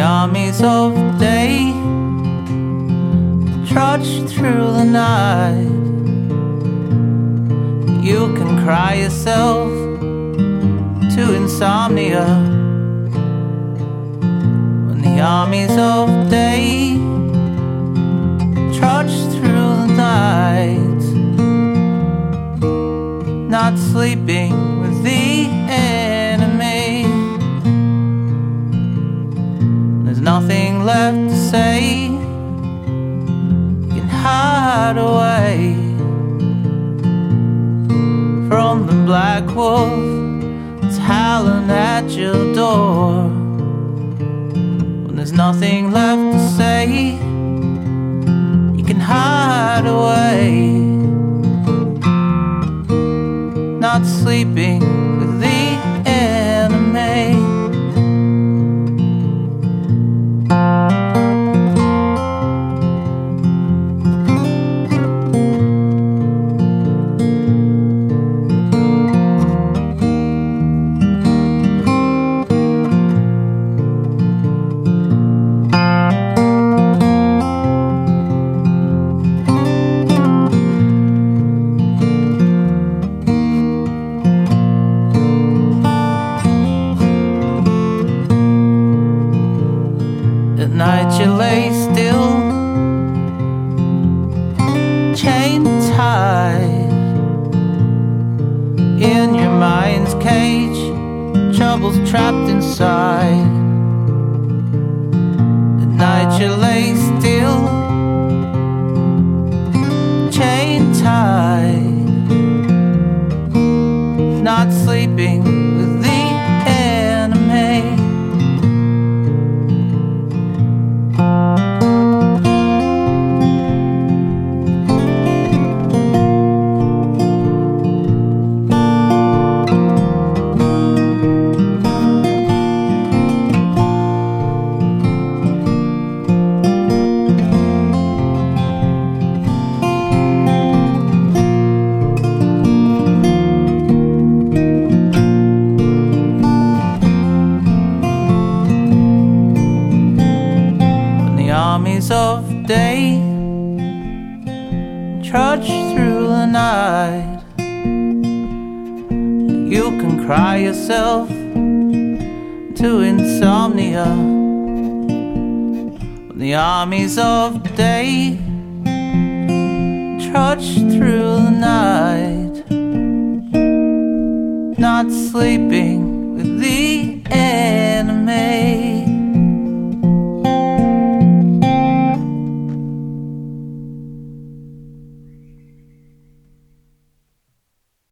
the armies of day trudge through the night. You can cry yourself to insomnia when the armies of day trudge through the night. Not sleeping with the enemy. There's nothing left to say. You can hide away from the black wolf that's howling at your door. When there's nothing left to say, you can hide away. Not sleeping with the enemy. Night you lay still, chain tied in your mind's cage, troubles trapped inside. At night you lay still, chain tied, not sleeping with the enemy. Armies of day trudge through the night. You can cry yourself to insomnia when the armies of day trudge through the night, not sleeping with the air.